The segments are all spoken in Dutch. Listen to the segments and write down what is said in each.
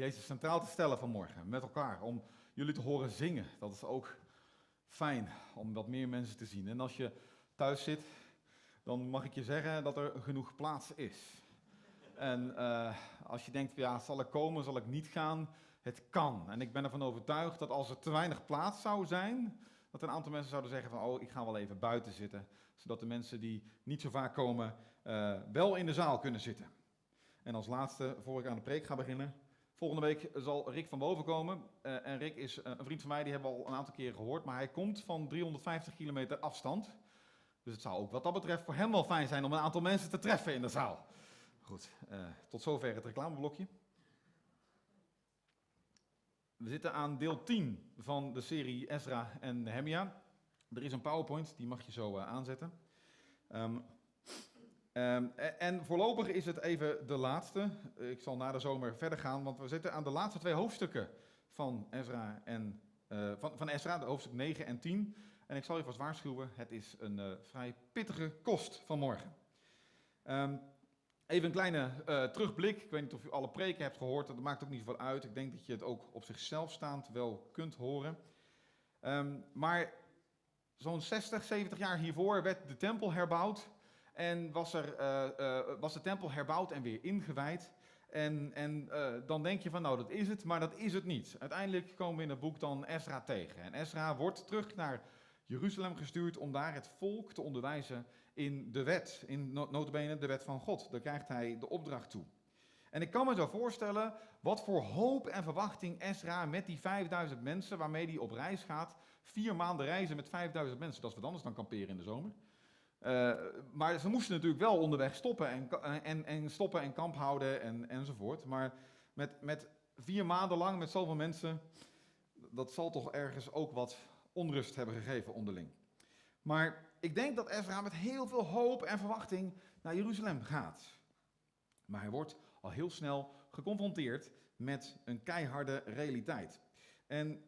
Jezus centraal te stellen vanmorgen, met elkaar, om jullie te horen zingen. Dat is ook fijn, om wat meer mensen te zien. En als je thuis zit, dan mag ik je zeggen dat er genoeg plaats is. En als je denkt, ja, zal ik komen, zal ik niet gaan? Het kan. En ik ben ervan overtuigd dat als er te weinig plaats zou zijn, dat een aantal mensen zouden zeggen van, oh, ik ga wel even buiten zitten. Zodat de mensen die niet zo vaak komen, wel in de zaal kunnen zitten. En als laatste, voor ik aan de preek ga beginnen, volgende week zal Rick van boven komen. En Rick is een vriend van mij, die hebben we al een aantal keren gehoord. Maar hij komt van 350 kilometer afstand. Dus het zou ook wat dat betreft voor hem wel fijn zijn om een aantal mensen te treffen in de zaal. Goed, tot zover het reclameblokje. We zitten aan deel 10 van de serie Ezra en Hemia. Er is een PowerPoint, die mag je zo aanzetten. En voorlopig is het even de laatste. Ik zal na de zomer verder gaan, want we zitten aan de laatste twee hoofdstukken van Ezra, de hoofdstuk 9 en 10. En ik zal je vast waarschuwen, het is een vrij pittige kost vanmorgen. Even een kleine terugblik. Ik weet niet of u alle preken hebt gehoord, dat maakt ook niet veel uit. Ik denk dat je het ook op zichzelf staand wel kunt horen. Maar zo'n 60, 70 jaar hiervoor werd de tempel herbouwd. En was de tempel herbouwd en weer ingewijd. En dan denk je van, nou, dat is het, maar dat is het niet. Uiteindelijk komen we in het boek dan Ezra tegen. En Ezra wordt terug naar Jeruzalem gestuurd om daar het volk te onderwijzen in de wet, in nota bene de wet van God. Daar krijgt hij de opdracht toe. En ik kan me zo voorstellen wat voor hoop en verwachting Ezra met die 5000 mensen waarmee hij op reis gaat, 4 maanden reizen met 5000 mensen, dat is wat anders dan kamperen in de zomer. Maar ze moesten natuurlijk wel onderweg stoppen en stoppen en kamp houden enzovoort. Maar met 4 maanden lang met zoveel mensen, dat zal toch ergens ook wat onrust hebben gegeven onderling. Maar ik denk dat Ezra met heel veel hoop en verwachting naar Jeruzalem gaat. Maar hij wordt al heel snel geconfronteerd met een keiharde realiteit. En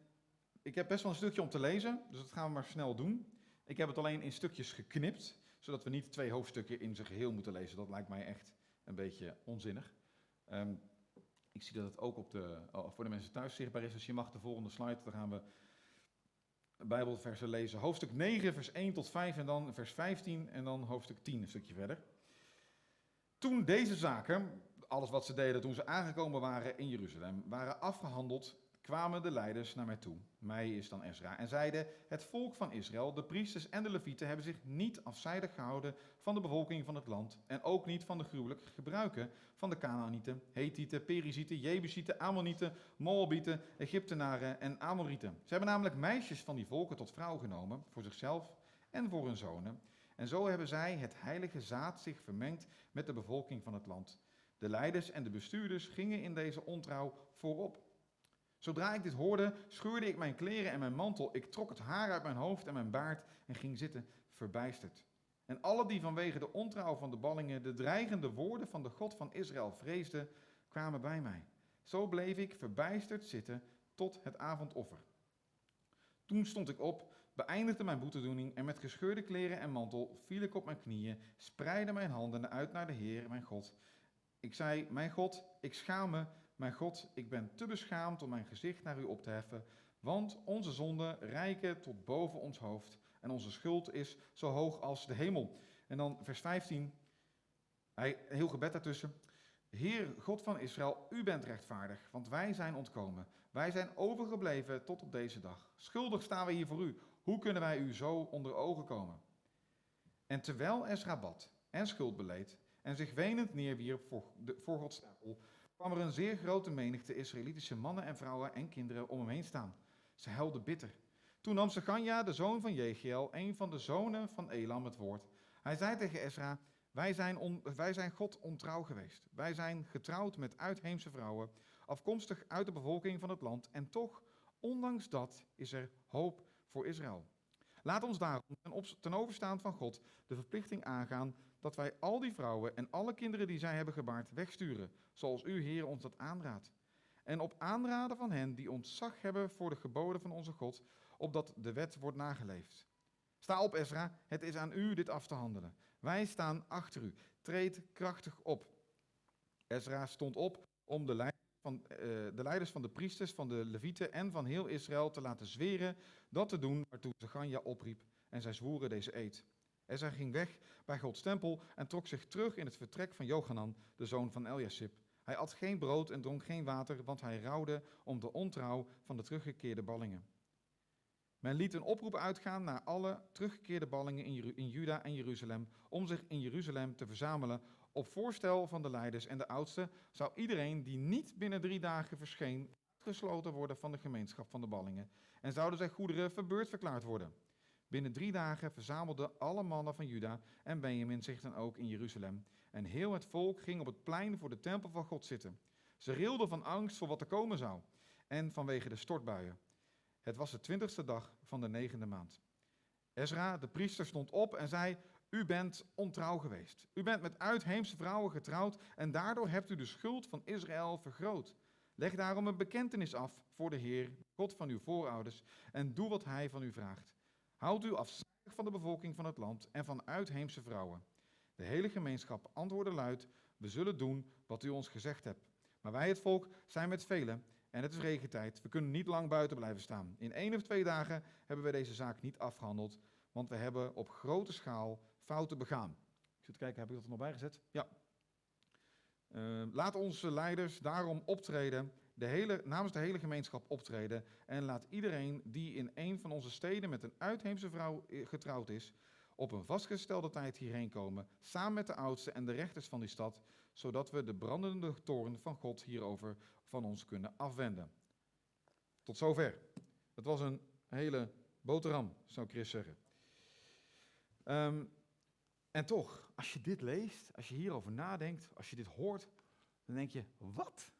ik heb best wel een stukje om te lezen, dus dat gaan we maar snel doen. Ik heb het alleen in stukjes geknipt, zodat we niet 2 hoofdstukken in zijn geheel moeten lezen. Dat lijkt mij echt een beetje onzinnig. Ik zie dat het ook voor de mensen thuis zichtbaar is. Dus je mag de volgende slide, dan gaan we Bijbelversen lezen. Hoofdstuk 9, vers 1 tot 5 en dan vers 15 en dan hoofdstuk 10, een stukje verder. Toen deze zaken, alles wat ze deden toen ze aangekomen waren in Jeruzalem, waren afgehandeld, kwamen de leiders naar mij toe, mij is dan Ezra, en zeiden, het volk van Israël, de priesters en de levieten hebben zich niet afzijdig gehouden van de bevolking van het land en ook niet van de gruwelijke gebruiken van de Kanaanieten, Hethieten, Perizieten, Jebusieten, Ammonieten, Moabieten, Egyptenaren en Amorieten. Ze hebben namelijk meisjes van die volken tot vrouw genomen, voor zichzelf en voor hun zonen. En zo hebben zij het heilige zaad zich vermengd met de bevolking van het land. De leiders en de bestuurders gingen in deze ontrouw voorop. Zodra ik dit hoorde, scheurde ik mijn kleren en mijn mantel. Ik trok het haar uit mijn hoofd en mijn baard en ging zitten, verbijsterd. En alle die vanwege de ontrouw van de ballingen de dreigende woorden van de God van Israël vreesden, kwamen bij mij. Zo bleef ik verbijsterd zitten tot het avondoffer. Toen stond ik op, beëindigde mijn boetedoening en met gescheurde kleren en mantel viel ik op mijn knieën, spreidde mijn handen uit naar de Heer, mijn God. Ik zei, mijn God, ik schaam me. Mijn God, ik ben te beschaamd om mijn gezicht naar u op te heffen, want onze zonden reiken tot boven ons hoofd en onze schuld is zo hoog als de hemel. En dan vers 15, heel gebed daartussen. Heer, God van Israël, u bent rechtvaardig, want wij zijn ontkomen. Wij zijn overgebleven tot op deze dag. Schuldig staan we hier voor u. Hoe kunnen wij u zo onder ogen komen? En terwijl Ezra bad en schuld beleed en zich wenend neerwierp voor Gods tafel, kwam er een zeer grote menigte Israëlitische mannen en vrouwen en kinderen om hem heen staan. Ze huilden bitter. Toen nam Seganja, de zoon van Jehiel, een van de zonen van Elam, het woord. Hij zei tegen Ezra, wij zijn God ontrouw geweest. Wij zijn getrouwd met uitheemse vrouwen, afkomstig uit de bevolking van het land. En toch, ondanks dat, is er hoop voor Israël. Laat ons daarom ten overstaan van God de verplichting aangaan dat wij al die vrouwen en alle kinderen die zij hebben gebaard wegsturen, zoals u, Heer, ons dat aanraadt. En op aanraden van hen die ontzag hebben voor de geboden van onze God, opdat de wet wordt nageleefd. Sta op, Ezra, het is aan u dit af te handelen. Wij staan achter u, treed krachtig op. Ezra stond op om de leiders van de leiders van de priesters, van de levieten en van heel Israël te laten zweren dat te doen waartoe Seganja opriep. En zij zwoeren deze eed. Ezra ging weg bij Gods tempel en trok zich terug in het vertrek van Johanan, de zoon van Eljassib. Hij at geen brood en dronk geen water, want hij rouwde om de ontrouw van de teruggekeerde ballingen. Men liet een oproep uitgaan naar alle teruggekeerde ballingen in Juda en Jeruzalem, om zich in Jeruzalem te verzamelen. Op voorstel van de leiders en de oudsten zou iedereen die niet binnen 3 dagen verscheen, uitgesloten worden van de gemeenschap van de ballingen. En zouden zijn goederen verbeurd verklaard worden. Binnen 3 dagen verzamelden alle mannen van Juda en Benjamin zich dan ook in Jeruzalem. En heel het volk ging op het plein voor de tempel van God zitten. Ze rilden van angst voor wat er komen zou en vanwege de stortbuien. Het was de 20e dag van de 9e maand. Ezra, de priester, stond op en zei: U bent ontrouw geweest. U bent met uitheemse vrouwen getrouwd en daardoor hebt u de schuld van Israël vergroot. Leg daarom een bekentenis af voor de Heer, God van uw voorouders, en doe wat Hij van u vraagt. Houd u afzijdig van de bevolking van het land en van uitheemse vrouwen. De hele gemeenschap antwoordde luid: We zullen doen wat u ons gezegd hebt. Maar wij, het volk, zijn met velen en het is regentijd. We kunnen niet lang buiten blijven staan. In 1 of 2 dagen hebben wij deze zaak niet afgehandeld, want we hebben op grote schaal fouten begaan. Ik zit te kijken, heb ik dat er nog bij gezet? Ja. Laat onze leiders daarom optreden, namens de hele gemeenschap optreden, en laat iedereen die in een van onze steden met een uitheemse vrouw getrouwd is, op een vastgestelde tijd hierheen komen, samen met de oudsten en de rechters van die stad, zodat we de brandende toorn van God hierover van ons kunnen afwenden. Tot zover. Dat was een hele boterham, zou Chris zeggen. En toch, als je dit leest, als je hierover nadenkt, als je dit hoort, dan denk je: wat?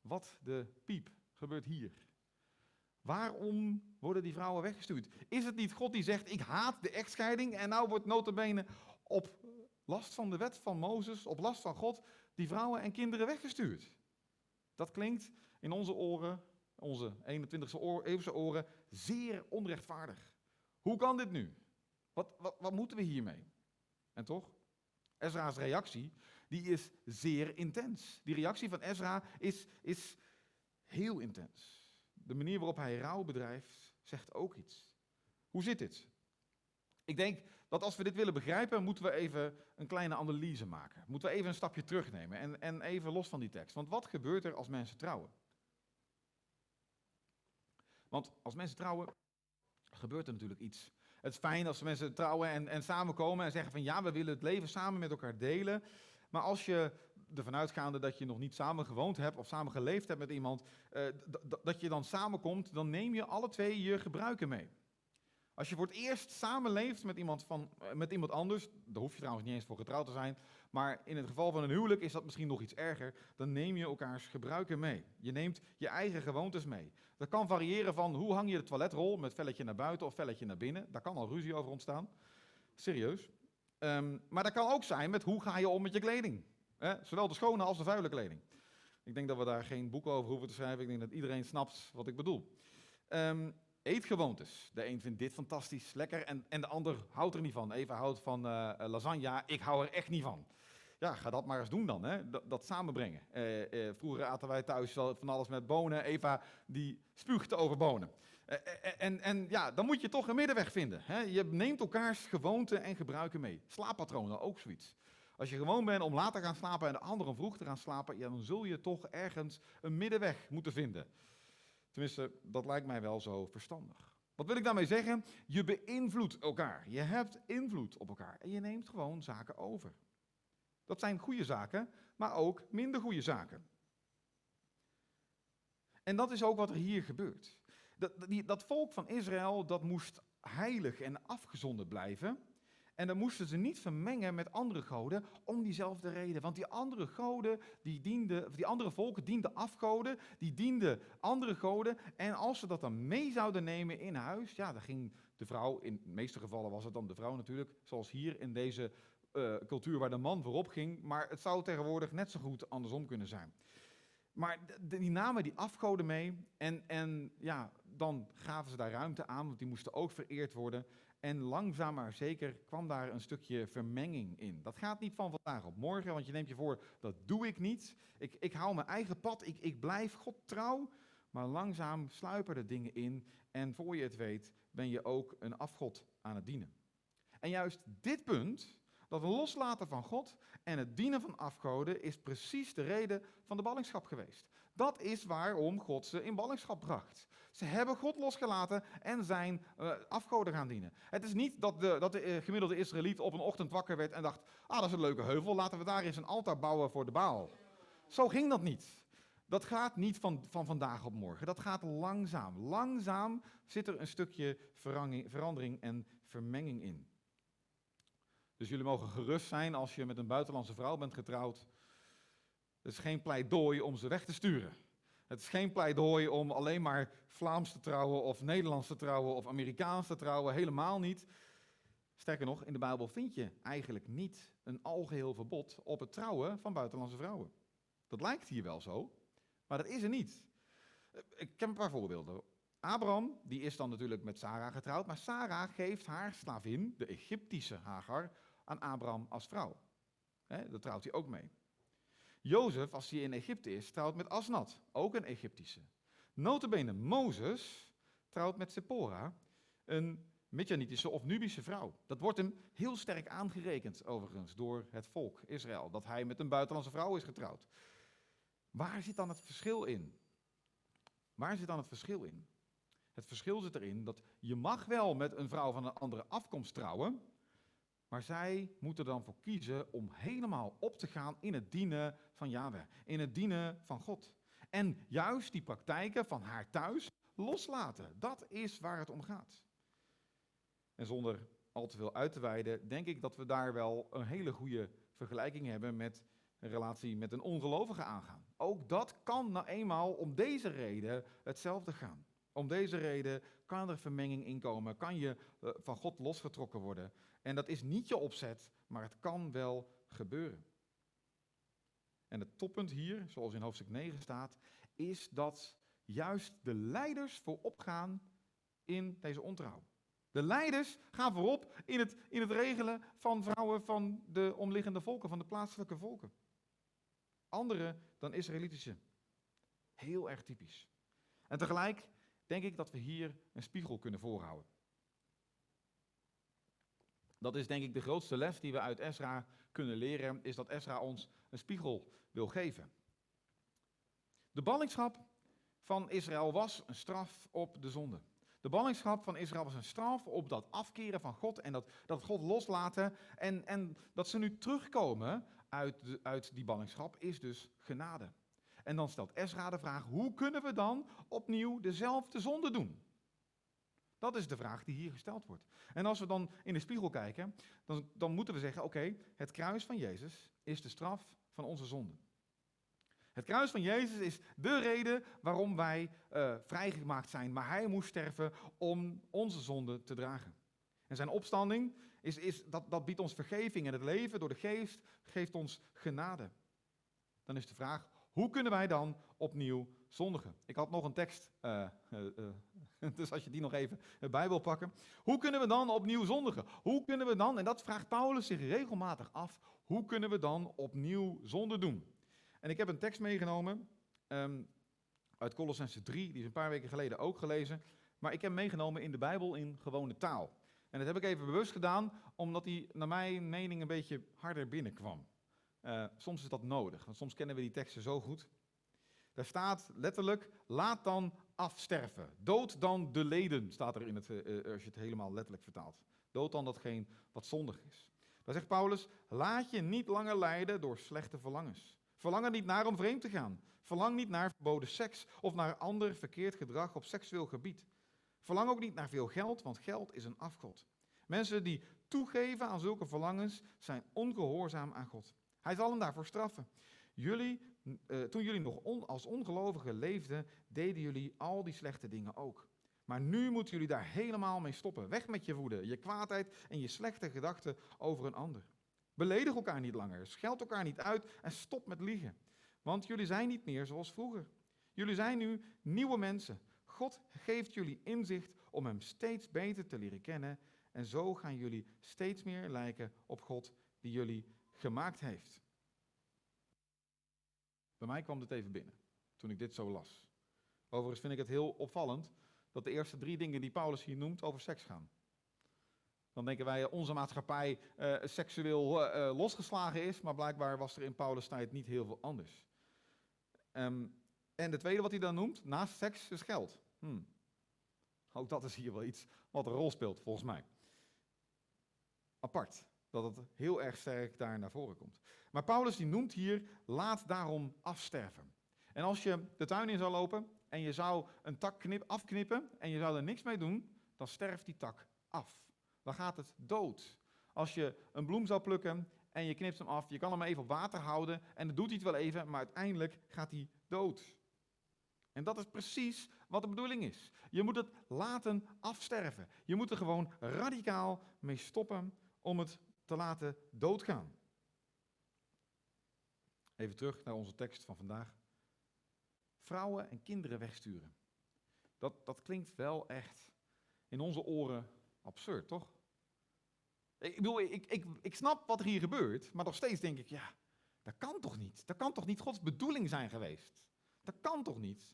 Wat de piep gebeurt hier? Waarom worden die vrouwen weggestuurd? Is het niet God die zegt: ik haat de echtscheiding, en nou wordt nota bene op last van de wet van Mozes, op last van God, die vrouwen en kinderen weggestuurd? Dat klinkt in onze oren, onze 21e eeuwse oren, zeer onrechtvaardig. Hoe kan dit nu? Wat moeten we hiermee? En toch, Ezra's reactie, die is zeer intens. Die reactie van Ezra is heel intens. De manier waarop hij rouw bedrijft, zegt ook iets. Hoe zit dit? Ik denk dat als we dit willen begrijpen, moeten we even een kleine analyse maken. Moeten we even een stapje terugnemen en even los van die tekst. Want wat gebeurt er als mensen trouwen? Want als mensen trouwen, gebeurt er natuurlijk iets. Het is fijn als mensen trouwen en samenkomen en zeggen van: ja, we willen het leven samen met elkaar delen. Maar als je ervan uitgaande dat je nog niet samen gewoond hebt of samen geleefd hebt met iemand, dat je dan samenkomt, dan neem je alle twee je gebruiken mee. Als je voor het eerst samenleeft met iemand anders, daar hoef je trouwens niet eens voor getrouwd te zijn, maar in het geval van een huwelijk is dat misschien nog iets erger, dan neem je elkaars gebruiken mee. Je neemt je eigen gewoontes mee. Dat kan variëren van: hoe hang je de toiletrol, met velletje naar buiten of velletje naar binnen? Daar kan al ruzie over ontstaan. Serieus. Maar dat kan ook zijn met: hoe ga je om met je kleding? Zowel de schone als de vuile kleding. Ik denk dat we daar geen boek over hoeven te schrijven. Ik denk dat iedereen snapt wat ik bedoel. Eetgewoontes. De een vindt dit fantastisch, lekker, en de ander houdt er niet van. Eva houdt van lasagne, ik hou er echt niet van. Ja, ga dat maar eens doen dan, hè? Dat samenbrengen. Vroeger aten wij thuis van alles met bonen. Eva die spuugde over bonen. En ja, dan moet je toch een middenweg vinden. Hè? Je neemt elkaars gewoonten en gebruiken mee. Slaappatronen, ook zoiets. Als je gewoon bent om laat te gaan slapen en de ander om vroeg te gaan slapen, ja, dan zul je toch ergens een middenweg moeten vinden. Tenminste, dat lijkt mij wel zo verstandig. Wat wil ik daarmee zeggen? Je beïnvloedt elkaar. Je hebt invloed op elkaar. En je neemt gewoon zaken over. Dat zijn goede zaken, maar ook minder goede zaken. En dat is ook wat er hier gebeurt. Dat volk van Israël, dat moest heilig en afgezonderd blijven. En dan moesten ze niet vermengen met andere goden om diezelfde reden. Want die andere goden, die andere volken dienden afgoden, die dienden andere goden. En als ze dat dan mee zouden nemen in huis, ja, dan ging de vrouw, in de meeste gevallen was het dan de vrouw natuurlijk, zoals hier in deze cultuur waar de man voorop ging. Maar het zou tegenwoordig net zo goed andersom kunnen zijn. Maar die namen die afgoden mee en ja, dan gaven ze daar ruimte aan, want die moesten ook vereerd worden. En langzaam maar zeker kwam daar een stukje vermenging in. Dat gaat niet van vandaag op morgen, want je neemt je voor, dat doe ik niet. Ik hou mijn eigen pad, ik blijf God trouw. Maar langzaam sluipen er dingen in en voor je het weet ben je ook een afgod aan het dienen. En juist dit punt, dat loslaten van God en het dienen van afgoden, is precies de reden van de ballingschap geweest. Dat is waarom God ze in ballingschap bracht. Ze hebben God losgelaten en zijn afgoden gaan dienen. Het is niet dat de gemiddelde Israëliet op een ochtend wakker werd en dacht, ah, dat is een leuke heuvel, laten we daar eens een altaar bouwen voor de Baal. Zo ging dat niet. Dat gaat niet van vandaag op morgen. Dat gaat langzaam. Langzaam zit er een stukje verandering en vermenging in. Dus jullie mogen gerust zijn als je met een buitenlandse vrouw bent getrouwd. Het is geen pleidooi om ze weg te sturen. Het is geen pleidooi om alleen maar Vlaams te trouwen of Nederlands te trouwen of Amerikaans te trouwen. Helemaal niet. Sterker nog, in de Bijbel vind je eigenlijk niet een algeheel verbod op het trouwen van buitenlandse vrouwen. Dat lijkt hier wel zo, maar dat is er niet. Ik heb een paar voorbeelden. Abraham, die is dan natuurlijk met Sarah getrouwd, maar Sarah geeft haar slavin, de Egyptische Hagar, aan Abraham als vrouw. Daar trouwt hij ook mee. Jozef, als hij in Egypte is, trouwt met Asnat, ook een Egyptische. Notabene Mozes trouwt met Zippora, een Midjanitische of Nubische vrouw. Dat wordt hem heel sterk aangerekend, overigens, door het volk Israël, dat hij met een buitenlandse vrouw is getrouwd. Waar zit dan het verschil in? Waar zit dan het verschil in? Het verschil zit erin dat je mag wel met een vrouw van een andere afkomst trouwen, maar zij moeten er dan voor kiezen om helemaal op te gaan in het dienen van Yahweh, in het dienen van God. En juist die praktijken van haar thuis loslaten. Dat is waar het om gaat. En zonder al te veel uit te wijden, denk ik dat we daar wel een hele goede vergelijking hebben met een relatie met een ongelovige aangaan. Ook dat kan nou eenmaal om deze reden hetzelfde gaan. Om deze reden kan er vermenging inkomen, kan je van God losgetrokken worden. En dat is niet je opzet, maar het kan wel gebeuren. En het toppunt hier, zoals in hoofdstuk 9 staat, is dat juist de leiders voorop gaan in deze ontrouw. De leiders gaan voorop in het regelen van vrouwen van de omliggende volken, van de plaatselijke volken. Andere dan Israëlitische. Heel erg typisch. En tegelijk denk ik dat we hier een spiegel kunnen voorhouden. Dat is denk ik de grootste les die we uit Ezra kunnen leren, is dat Ezra ons een spiegel wil geven. De ballingschap van Israël was een straf op de zonde. De ballingschap van Israël was een straf op dat afkeren van God en dat God loslaten. En dat ze nu terugkomen uit die ballingschap is dus genade. En dan stelt Ezra de vraag, hoe kunnen we dan opnieuw dezelfde zonde doen? Dat is de vraag die hier gesteld wordt. En als we dan in de spiegel kijken, dan moeten we zeggen, oké, het kruis van Jezus is de straf van onze zonde. Het kruis van Jezus is de reden waarom wij vrijgemaakt zijn. Maar hij moest sterven om onze zonde te dragen. En zijn opstanding, dat biedt ons vergeving. En het leven door de geest geeft ons genade. Dan is de vraag, hoe kunnen wij dan opnieuw zondigen? Ik had nog een tekst, dus als je die nog even bij wil pakken. Hoe kunnen we dan opnieuw zondigen? Hoe kunnen we dan, en dat vraagt Paulus zich regelmatig af, hoe kunnen we dan opnieuw zonde doen? En ik heb een tekst meegenomen uit Kolossenzen 3, die is een paar weken geleden ook gelezen. Maar ik heb meegenomen in de Bijbel in gewone taal. En dat heb ik even bewust gedaan, omdat die naar mijn mening een beetje harder binnenkwam. Soms is dat nodig, want soms kennen we die teksten zo goed. Daar staat letterlijk, laat dan afsterven. Dood dan de leden, staat er in het, als je het helemaal letterlijk vertaalt. Dood dan datgene wat zondig is. Dan zegt Paulus, laat je niet langer leiden door slechte verlangens. Verlang er niet naar om vreemd te gaan. Verlang niet naar verboden seks of naar ander verkeerd gedrag op seksueel gebied. Verlang ook niet naar veel geld, want geld is een afgod. Mensen die toegeven aan zulke verlangens zijn ongehoorzaam aan God. Hij zal hem daarvoor straffen. Toen jullie nog als ongelovigen leefden, deden jullie al die slechte dingen ook. Maar nu moeten jullie daar helemaal mee stoppen. Weg met je woede, je kwaadheid en je slechte gedachten over een ander. Beledig elkaar niet langer, scheld elkaar niet uit en stop met liegen. Want jullie zijn niet meer zoals vroeger. Jullie zijn nu nieuwe mensen. God geeft jullie inzicht om hem steeds beter te leren kennen. En zo gaan jullie steeds meer lijken op God die jullie gemaakt heeft. Bij mij kwam dit even binnen, toen ik dit zo las. Overigens vind ik het heel opvallend dat de eerste drie dingen die Paulus hier noemt over seks gaan. Dan denken wij, onze maatschappij seksueel losgeslagen is, maar blijkbaar was er in Paulus' tijd niet heel veel anders. En de tweede wat hij dan noemt, naast seks, is geld. Ook dat is hier wel iets wat een rol speelt, volgens mij. Apart, dat het heel erg sterk daar naar voren komt. Maar Paulus die noemt hier, laat daarom afsterven. En als je de tuin in zou lopen en je zou een tak afknippen en je zou er niks mee doen, dan sterft die tak af. Dan gaat het dood. Als je een bloem zou plukken en je knipt hem af, je kan hem even op water houden en dat doet hij het wel even, maar uiteindelijk gaat hij dood. En dat is precies wat de bedoeling is. Je moet het laten afsterven. Je moet er gewoon radicaal mee stoppen om het te laten doodgaan. Even terug naar onze tekst van vandaag. Vrouwen en kinderen wegsturen. Dat klinkt wel echt in onze oren absurd, toch? Ik bedoel, ik snap wat er hier gebeurt, maar nog steeds denk ik, ja, dat kan toch niet? Dat kan toch niet Gods bedoeling zijn geweest? Dat kan toch niet?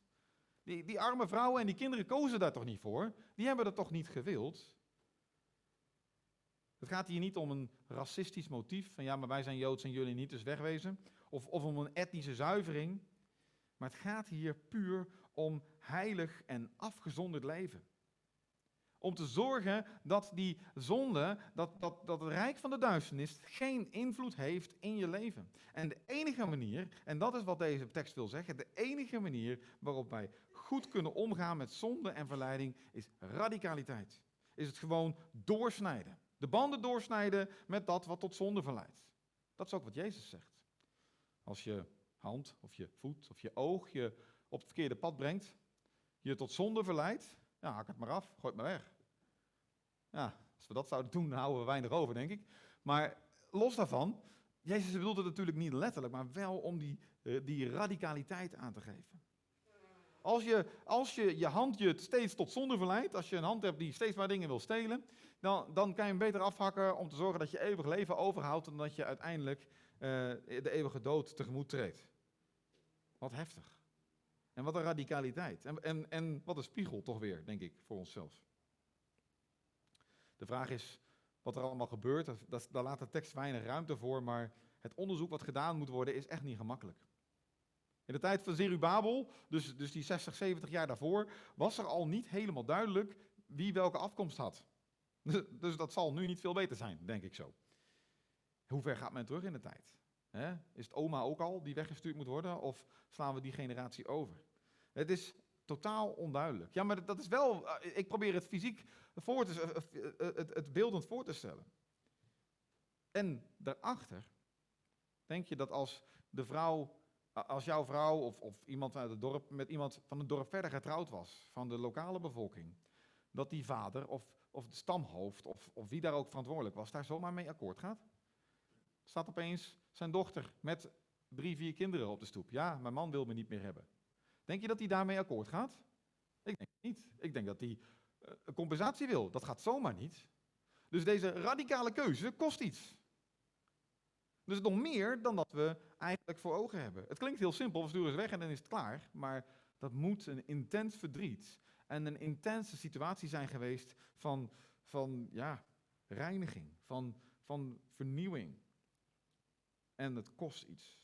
Die arme vrouwen en die kinderen kozen daar toch niet voor? Die hebben dat toch niet gewild? Het gaat hier niet om een racistisch motief, van ja, maar wij zijn Joods en jullie niet, dus wegwezen. Of om een etnische zuivering. Maar het gaat hier puur om heilig en afgezonderd leven. Om te zorgen dat die zonde, dat het rijk van de duisternis geen invloed heeft in je leven. En de enige manier, en dat is wat deze tekst wil zeggen, de enige manier waarop wij goed kunnen omgaan met zonde en verleiding is radicaliteit. Is het gewoon doorsnijden. De banden doorsnijden met dat wat tot zonde verleidt. Dat is ook wat Jezus zegt. Als je hand of je voet of je oog je op het verkeerde pad brengt, je tot zonde verleidt, ja, hak het maar af, gooi het maar weg. Ja, als we dat zouden doen, dan houden we weinig over, denk ik. Maar los daarvan, Jezus bedoelt het natuurlijk niet letterlijk, maar wel om die radicaliteit aan te geven. Als je hand je steeds tot zonde verleidt, als je een hand hebt die steeds maar dingen wil stelen, dan kan je hem beter afhakken om te zorgen dat je eeuwig leven overhoudt en dat je uiteindelijk de eeuwige dood tegemoet treedt. Wat heftig. En wat een radicaliteit. En wat een spiegel toch weer, denk ik, voor onszelf. De vraag is wat er allemaal gebeurt. Daar laat de tekst weinig ruimte voor, maar het onderzoek wat gedaan moet worden is echt niet gemakkelijk. In de tijd van Zerubabel, dus die 60, 70 jaar daarvoor, was er al niet helemaal duidelijk wie welke afkomst had. Dus dat zal nu niet veel beter zijn, denk ik zo. Hoe ver gaat men terug in de tijd? Is het oma ook al die weggestuurd moet worden of slaan we die generatie over? Het is totaal onduidelijk. Ja, maar dat is wel, ik probeer het fysiek het beeldend voor te stellen. En daarachter denk je dat als jouw vrouw of iemand uit het dorp met iemand van het dorp verder getrouwd was, van de lokale bevolking, dat die vader of de stamhoofd of wie daar ook verantwoordelijk was, daar zomaar mee akkoord gaat? Staat opeens zijn dochter met 3, 4 kinderen op de stoep. Ja, mijn man wil me niet meer hebben. Denk je dat hij daarmee akkoord gaat? Ik denk het niet. Ik denk dat hij compensatie wil. Dat gaat zomaar niet. Dus deze radicale keuze kost iets. Dus nog meer dan dat we eigenlijk voor ogen hebben. Het klinkt heel simpel, we sturen ze weg en dan is het klaar. Maar dat moet een intens verdriet en een intense situatie zijn geweest van reiniging, van vernieuwing. En het kost iets.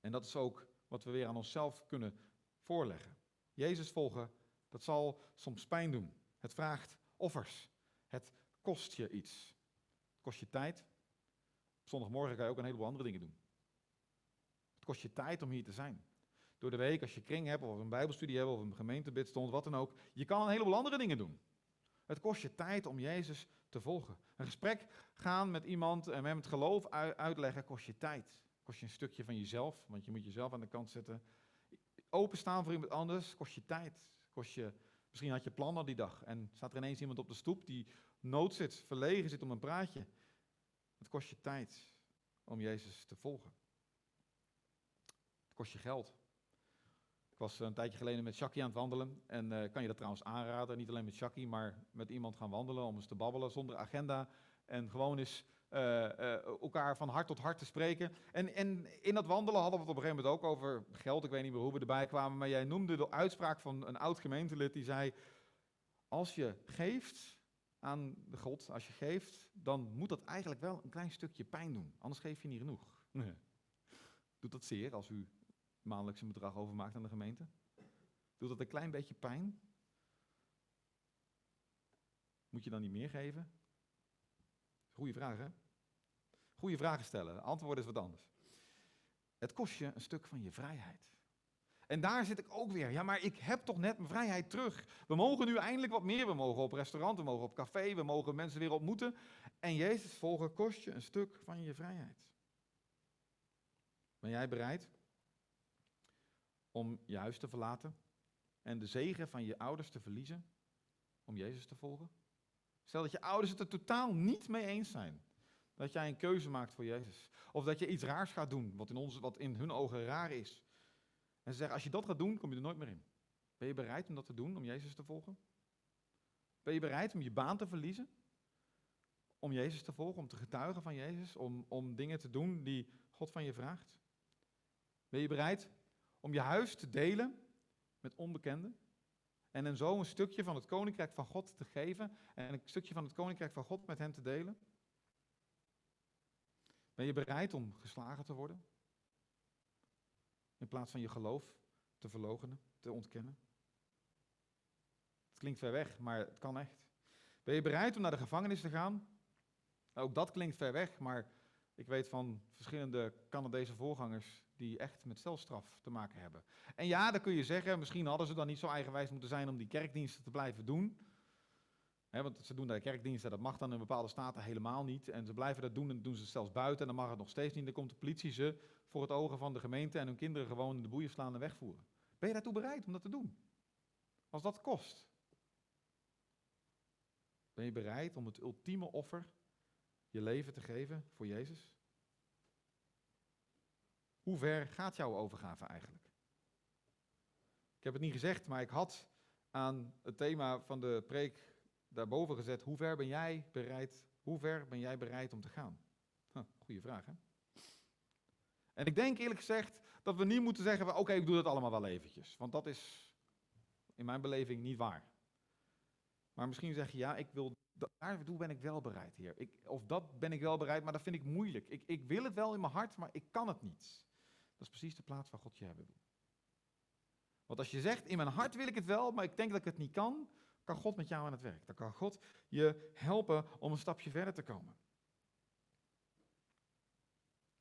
En dat is ook wat we weer aan onszelf kunnen voorleggen. Jezus volgen, dat zal soms pijn doen. Het vraagt offers. Het kost je iets. Het kost je tijd. Op zondagmorgen kan je ook een heleboel andere dingen doen. Het kost je tijd om hier te zijn. Door de week, als je kring hebt, of een bijbelstudie hebt, of een gemeentebidstond, wat dan ook. Je kan een heleboel andere dingen doen. Het kost je tijd om Jezus te volgen. Een gesprek gaan met iemand en hem het geloof uitleggen kost je tijd. Kost je een stukje van jezelf, want je moet jezelf aan de kant zetten. Openstaan voor iemand anders kost je tijd. Misschien had je plannen die dag en staat er ineens iemand op de stoep die nood zit, verlegen zit om een praatje. Het kost je tijd om Jezus te volgen. Het kost je geld. Ik was een tijdje geleden met Shaki aan het wandelen. En kan je dat trouwens aanraden, niet alleen met Shaki, maar met iemand gaan wandelen om eens te babbelen zonder agenda. En gewoon eens elkaar van hart tot hart te spreken. En in dat wandelen hadden we het op een gegeven moment ook over geld. Ik weet niet meer hoe we erbij kwamen, maar jij noemde de uitspraak van een oud gemeentelid die zei: als je geeft aan God, als je geeft, dan moet dat eigenlijk wel een klein stukje pijn doen. Anders geef je niet genoeg. Nee. Doet dat zeer als u maandelijks een bedrag overmaakt aan de gemeente? Doet dat een klein beetje pijn? Moet je dan niet meer geven? Goeie vraag, hè? Goeie vragen stellen. Antwoord is wat anders. Het kost je een stuk van je vrijheid. En daar zit ik ook weer. Ja, maar ik heb toch net mijn vrijheid terug. We mogen nu eindelijk wat meer. We mogen op restaurant, we mogen op café, we mogen mensen weer ontmoeten. En Jezus volgen kost je een stuk van je vrijheid. Ben jij bereid om je huis te verlaten en de zegen van je ouders te verliezen om Jezus te volgen? Stel dat je ouders het er totaal niet mee eens zijn. Dat jij een keuze maakt voor Jezus. Of dat je iets raars gaat doen, wat in hun ogen raar is. En ze zeggen, als je dat gaat doen, kom je er nooit meer in. Ben je bereid om dat te doen, om Jezus te volgen? Ben je bereid om je baan te verliezen? Om Jezus te volgen, om te getuigen van Jezus? Om dingen te doen die God van je vraagt? Ben je bereid om je huis te delen met onbekenden? En hen zo een stukje van het Koninkrijk van God te geven. En een stukje van het Koninkrijk van God met hen te delen. Ben je bereid om geslagen te worden? In plaats van je geloof te verloochenen, te ontkennen. Het klinkt ver weg, maar het kan echt. Ben je bereid om naar de gevangenis te gaan? Nou, ook dat klinkt ver weg, maar ik weet van verschillende Canadese voorgangers die echt met celstraf te maken hebben. En ja, dan kun je zeggen, misschien hadden ze dan niet zo eigenwijs moeten zijn om die kerkdiensten te blijven doen. He, want ze doen daar kerkdiensten, dat mag dan in bepaalde staten helemaal niet. En ze blijven dat doen en doen ze zelfs buiten en dan mag het nog steeds niet. Dan komt de politie ze voor het ogen van de gemeente en hun kinderen gewoon in de boeien slaan en wegvoeren. Ben je daartoe bereid om dat te doen? Als dat kost. Ben je bereid om het ultieme offer, je leven te geven voor Jezus? Hoe ver gaat jouw overgave eigenlijk? Ik heb het niet gezegd, maar ik had aan het thema van de preek daarboven gezet, hoe ver ben jij bereid om te gaan? Goeie vraag, hè? En ik denk eerlijk gezegd dat we niet moeten zeggen, oké, ik doe dat allemaal wel eventjes. Want dat is in mijn beleving niet waar. Maar misschien zeg je, ja, ik wil, daartoe ben ik wel bereid, Heer. Dat ben ik wel bereid, maar dat vind ik moeilijk. Ik wil het wel in mijn hart, maar ik kan het niet. Dat is precies de plaats waar God je hebben wil. Want als je zegt, in mijn hart wil ik het wel, maar ik denk dat ik het niet kan, kan God met jou aan het werk. Dan kan God je helpen om een stapje verder te komen.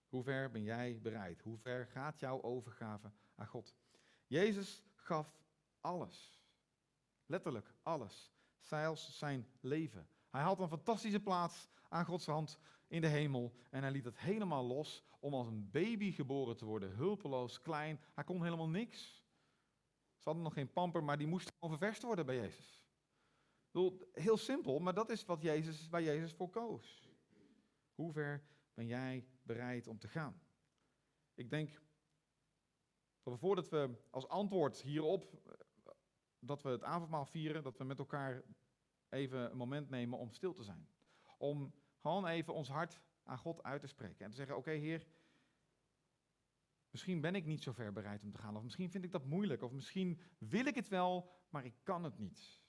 Hoe ver ben jij bereid? Hoe ver gaat jouw overgave aan God? Jezus gaf alles. Letterlijk alles. Zelfs zijn leven. Hij had een fantastische plaats aan Gods hand in de hemel. En hij liet het helemaal los om als een baby geboren te worden. Hulpeloos, klein. Hij kon helemaal niks. Ze hadden nog geen pamper, maar die moest gewoon ververst worden bij Jezus. Ik bedoel, heel simpel, maar dat is waar Jezus voor koos. Hoe ver ben jij bereid om te gaan? Ik denk dat voordat we als antwoord hierop, dat we het avondmaal vieren, dat we met elkaar even een moment nemen om stil te zijn. Om gewoon even ons hart aan God uit te spreken en te zeggen, oké, Heer, misschien ben ik niet zo ver bereid om te gaan, of misschien vind ik dat moeilijk, of misschien wil ik het wel, maar ik kan het niet.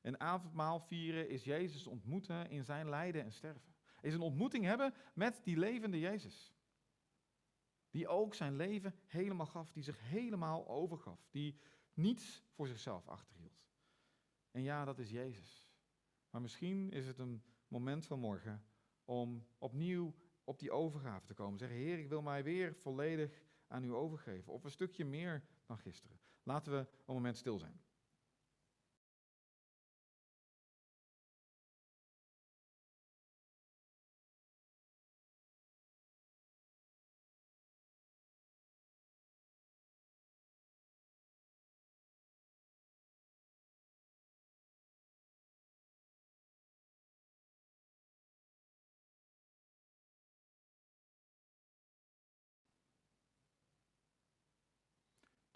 Een avondmaal vieren is Jezus ontmoeten in zijn lijden en sterven. Is een ontmoeting hebben met die levende Jezus. Die ook zijn leven helemaal gaf, die zich helemaal overgaf. Die niets voor zichzelf achterhield. En ja, dat is Jezus. Maar misschien is het een moment van morgen om opnieuw op die overgave te komen. Zeggen, Heer, ik wil mij weer volledig aan u overgeven. Of een stukje meer dan gisteren. Laten we een moment stil zijn.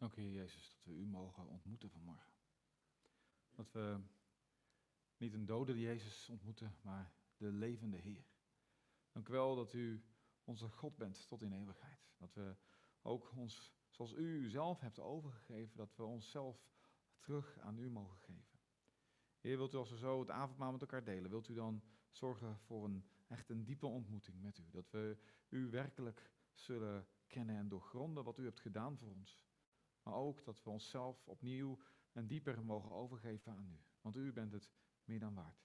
Dank u, Jezus, dat we u mogen ontmoeten vanmorgen. Dat we niet een dode Jezus ontmoeten, maar de levende Heer. Dank u wel dat u onze God bent tot in eeuwigheid. Dat we ook ons, zoals u uzelf hebt overgegeven, dat we onszelf terug aan u mogen geven. Heer, wilt u als we zo het avondmaal met elkaar delen, wilt u dan zorgen voor echt een diepe ontmoeting met u. Dat we u werkelijk zullen kennen en doorgronden wat u hebt gedaan voor ons. Maar ook dat we onszelf opnieuw en dieper mogen overgeven aan u. Want u bent het meer dan waard.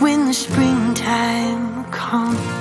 When the springtime comes.